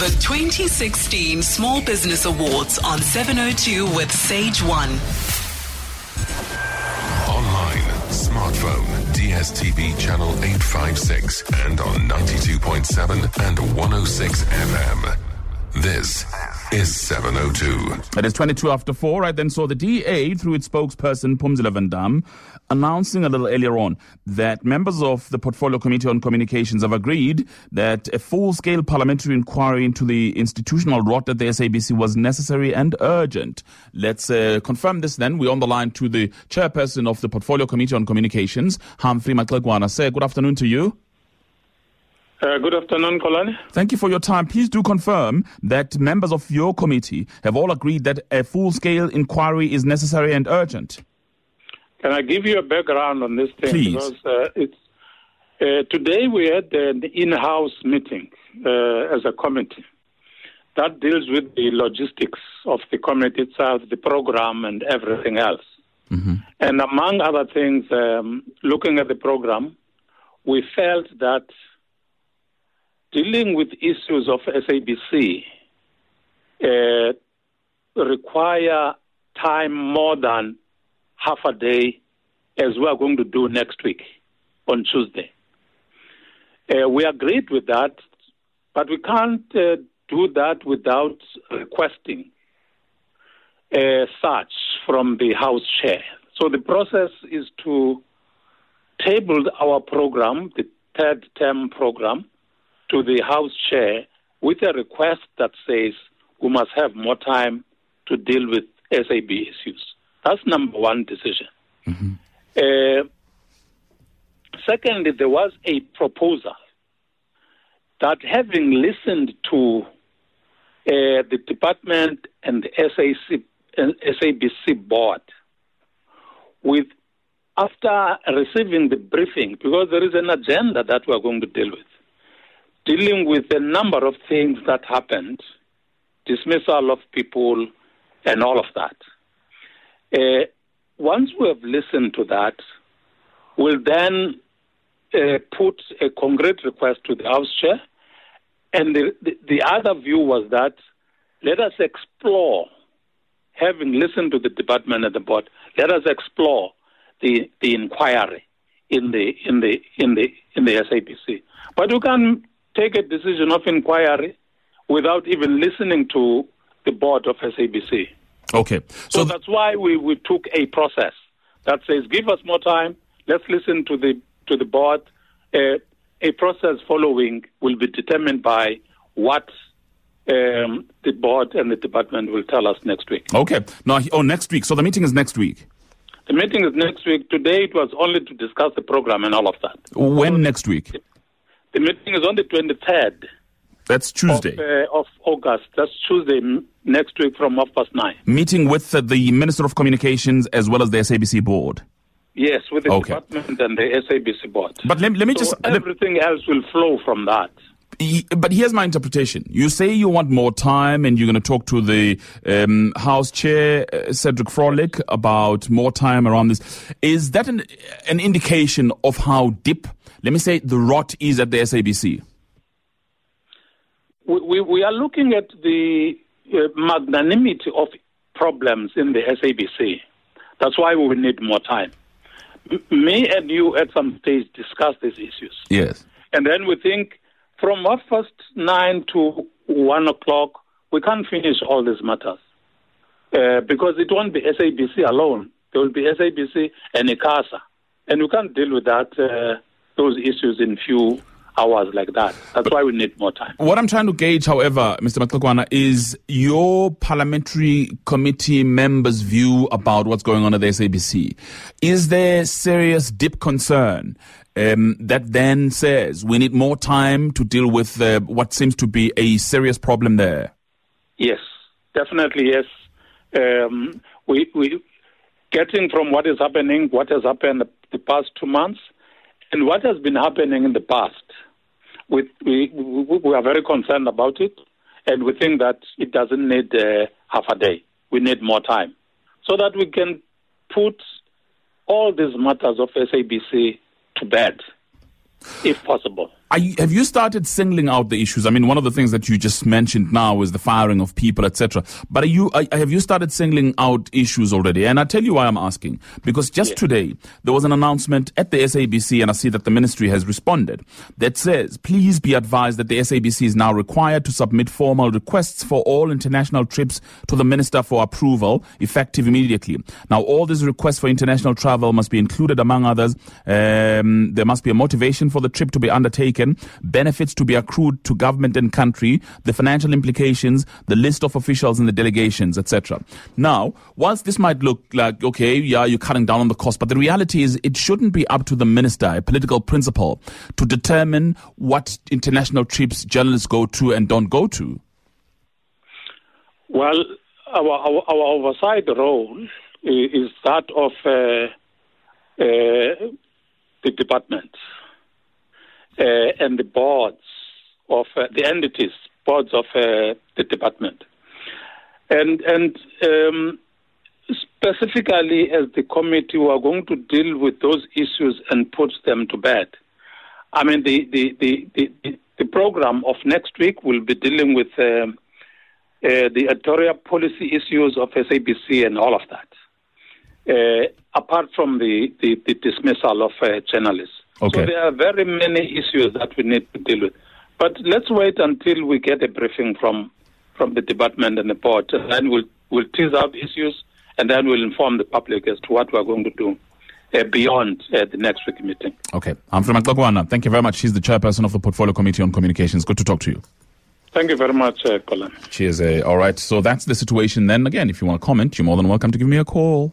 The 2016 Small Business Awards on 702 with Sage One. Online, smartphone, DSTV channel 856 and on 92.7 and 106 FM. This is 702. It is 22 after 4, right then. So the DA, through its spokesperson, Pumzile Vandam, announcing a little earlier on that members of the Portfolio Committee on Communications have agreed that a full-scale parliamentary inquiry into the institutional rot at the SABC was necessary and urgent. Let's confirm this then. We're on the line to the chairperson of the Portfolio Committee on Communications, Humphrey Maxegwana. Sir, good afternoon to you. Good afternoon, Xolani. Thank you for your time. Please do confirm that members of your committee have all agreed that a full-scale inquiry is necessary and urgent. Can I give you a background on this thing? Please. Because, today we had an in-house meeting as a committee that deals with the logistics of the committee itself, the program and everything else. Mm-hmm. And among other things, looking at the program, we felt that dealing with issues of SABC require time more than half a day, as we are going to do next week on Tuesday. We agreed with that, but we can't do that without requesting such from the House Chair. So the process is to table our program, the third term program, to the House Chair with a request that says we must have more time to deal with SAB issues. That's number one decision. Mm-hmm. Secondly, there was a proposal that, having listened to the department and the SABC board, after receiving the briefing, because there is an agenda that we are going to deal with, dealing with a number of things that happened, dismissal of people and all of that. Once we have listened to that, we'll then put a concrete request to the House Chair. And the other view was that, let us explore, having listened to the department and the board, let us explore the inquiry in the SABC. But you can take a decision of inquiry without even listening to the board of SABC. Okay. So that's why we took a process that says, give us more time, let's listen to the board. A process following will be determined by what the board and the department will tell us next week. Okay. Now, next week. So the meeting is next week? The meeting is next week. Today it was only to discuss the program and all of that. When next week? The meeting is on the 23rd. That's Tuesday. Of August. That's Tuesday next week from 9:30. Meeting with the Minister of Communications as well as the SABC board. Yes, with the department and the SABC board. But everything else will flow from that. But here's my interpretation. You say you want more time and you're going to talk to the House Chair, Cedric Froelich, about more time around this. Is that an indication of how deep, let me say, the rot is at the SABC? We are looking at the magnanimity of problems in the SABC. That's why we need more time. Me and you at some stage discuss these issues. Yes. And then we think, from 9:00 to 1:00, we can't finish all these matters because it won't be SABC alone. There will be SABC and ICASA, and we can't deal with that those issues in few hours like that. That's why we need more time. What I'm trying to gauge, however, Mr. Maxegwana, is your parliamentary committee members' view about what's going on at the SABC. Is there serious deep concern? That then says we need more time to deal with what seems to be a serious problem there. Yes, definitely yes. We getting from what has happened the past 2 months, and what has been happening in the past. We are very concerned about it, and we think that it doesn't need half a day. We need more time so that we can put all these matters of SABC to bed, if possible. Have you started singling out the issues? I mean, one of the things that you just mentioned now is the firing of people, etc. But have you started singling out issues already? And I tell you why I'm asking. Because just today, there was an announcement at the SABC, and I see that the ministry has responded, that says, please be advised that the SABC is now required to submit formal requests for all international trips to the minister for approval, effective immediately. Now, all these requests for international travel must be included, among others. There must be a motivation for the trip to be undertaken, benefits to be accrued to government and country, the financial implications, the list of officials and the delegations, etc. Now, whilst this might look like, okay, yeah, you're cutting down on the cost, but the reality is it shouldn't be up to the minister, a political principle, to determine what international trips journalists go to and don't go to. Well, our oversight role is that of the department. And the boards of the entities, boards of the department. And specifically as the committee, we are going to deal with those issues and put them to bed. I mean, the program of next week will be dealing with the editorial policy issues of SABC and all of that, apart from the dismissal of journalists. Okay. So there are very many issues that we need to deal with. But let's wait until we get a briefing from the department and the board, and then we'll tease out issues, and then we'll inform the public as to what we're going to do beyond the next week meeting. Okay. Humphrey Maxegwana, thank you very much. She's the chairperson of the Portfolio Committee on Communications. Good to talk to you. Thank you very much, Colin. Cheers. All right. So that's the situation then. Again, if you want to comment, you're more than welcome to give me a call.